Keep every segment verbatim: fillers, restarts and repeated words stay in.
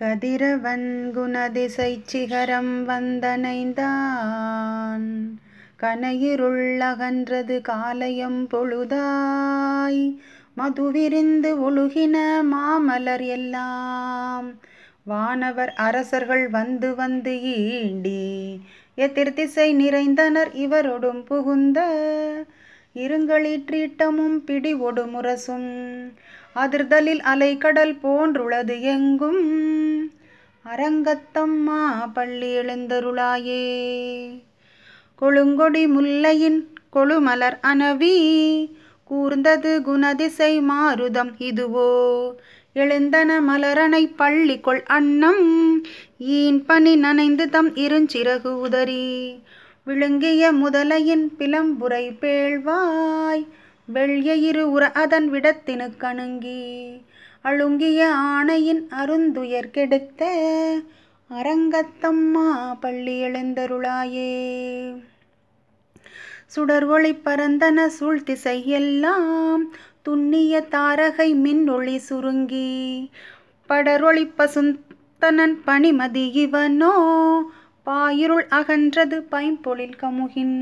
கதிரவன் குணதிசை சிகரம் வந்தனைந்தான், கனையிருள் அகன்றது காலையும் பொழுதாய், மதுவிரிந்து ஒழுகின மாமலர் எல்லாம், வானவர் அரசர்கள் வந்து வந்து ஈண்டி எதிர்திசை நிறைந்தனர் இவரொடும் புகுந்த, இருங்களீற்றீட்டமும் பிடி ஒடுமுரசும் அதிர்தலில் அலைக்கடல் போன்றுளது எங்கும், அரங்கத்தம்மா பள்ளி எழுந்தருளாயே. கொழுங்கொடி முல்லையின் கொழுமலர் அணவி கூர்ந்தது குணதிசை மாருதம் இதுவோ, எழுந்தன மலரணை பள்ளிக்கொள் அன்னம் ஈன் பனி நனைந்து தம் இருஞ்சிறகு உதறி, விழுங்கிய முதலையின் பிளம்புரை பேழ்வாய் வெள்ளியிரு உற அதன் விடத்தினு கணுங்கி, அழுங்கிய ஆணையின் அருந்துயர் கெடுத்த, அரங்கத்தம்மா பள்ளி எழுந்தருளாயே. சுடர் ஒளி பரந்தன சூழ்த்திசை எல்லாம், துண்ணிய தாரகை மின் ஒளி சுருங்கி, படரொளி பசுந்தனன் பணிமதி இவனோ, பாயிருள் அகன்றது பைம்பொழில் கமுகின்,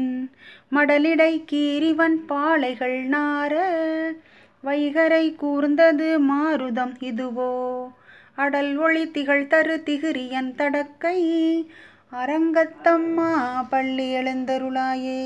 மடலிடை கீரிவன் பாளைகள் நார, வைகரை கூர்ந்தது மாருதம் இதுவோ, அடல் ஒளி திகழ் தரு திகிரியன் தடக்கை, அரங்கத்தம்மா பள்ளி எழுந்தருளாயே.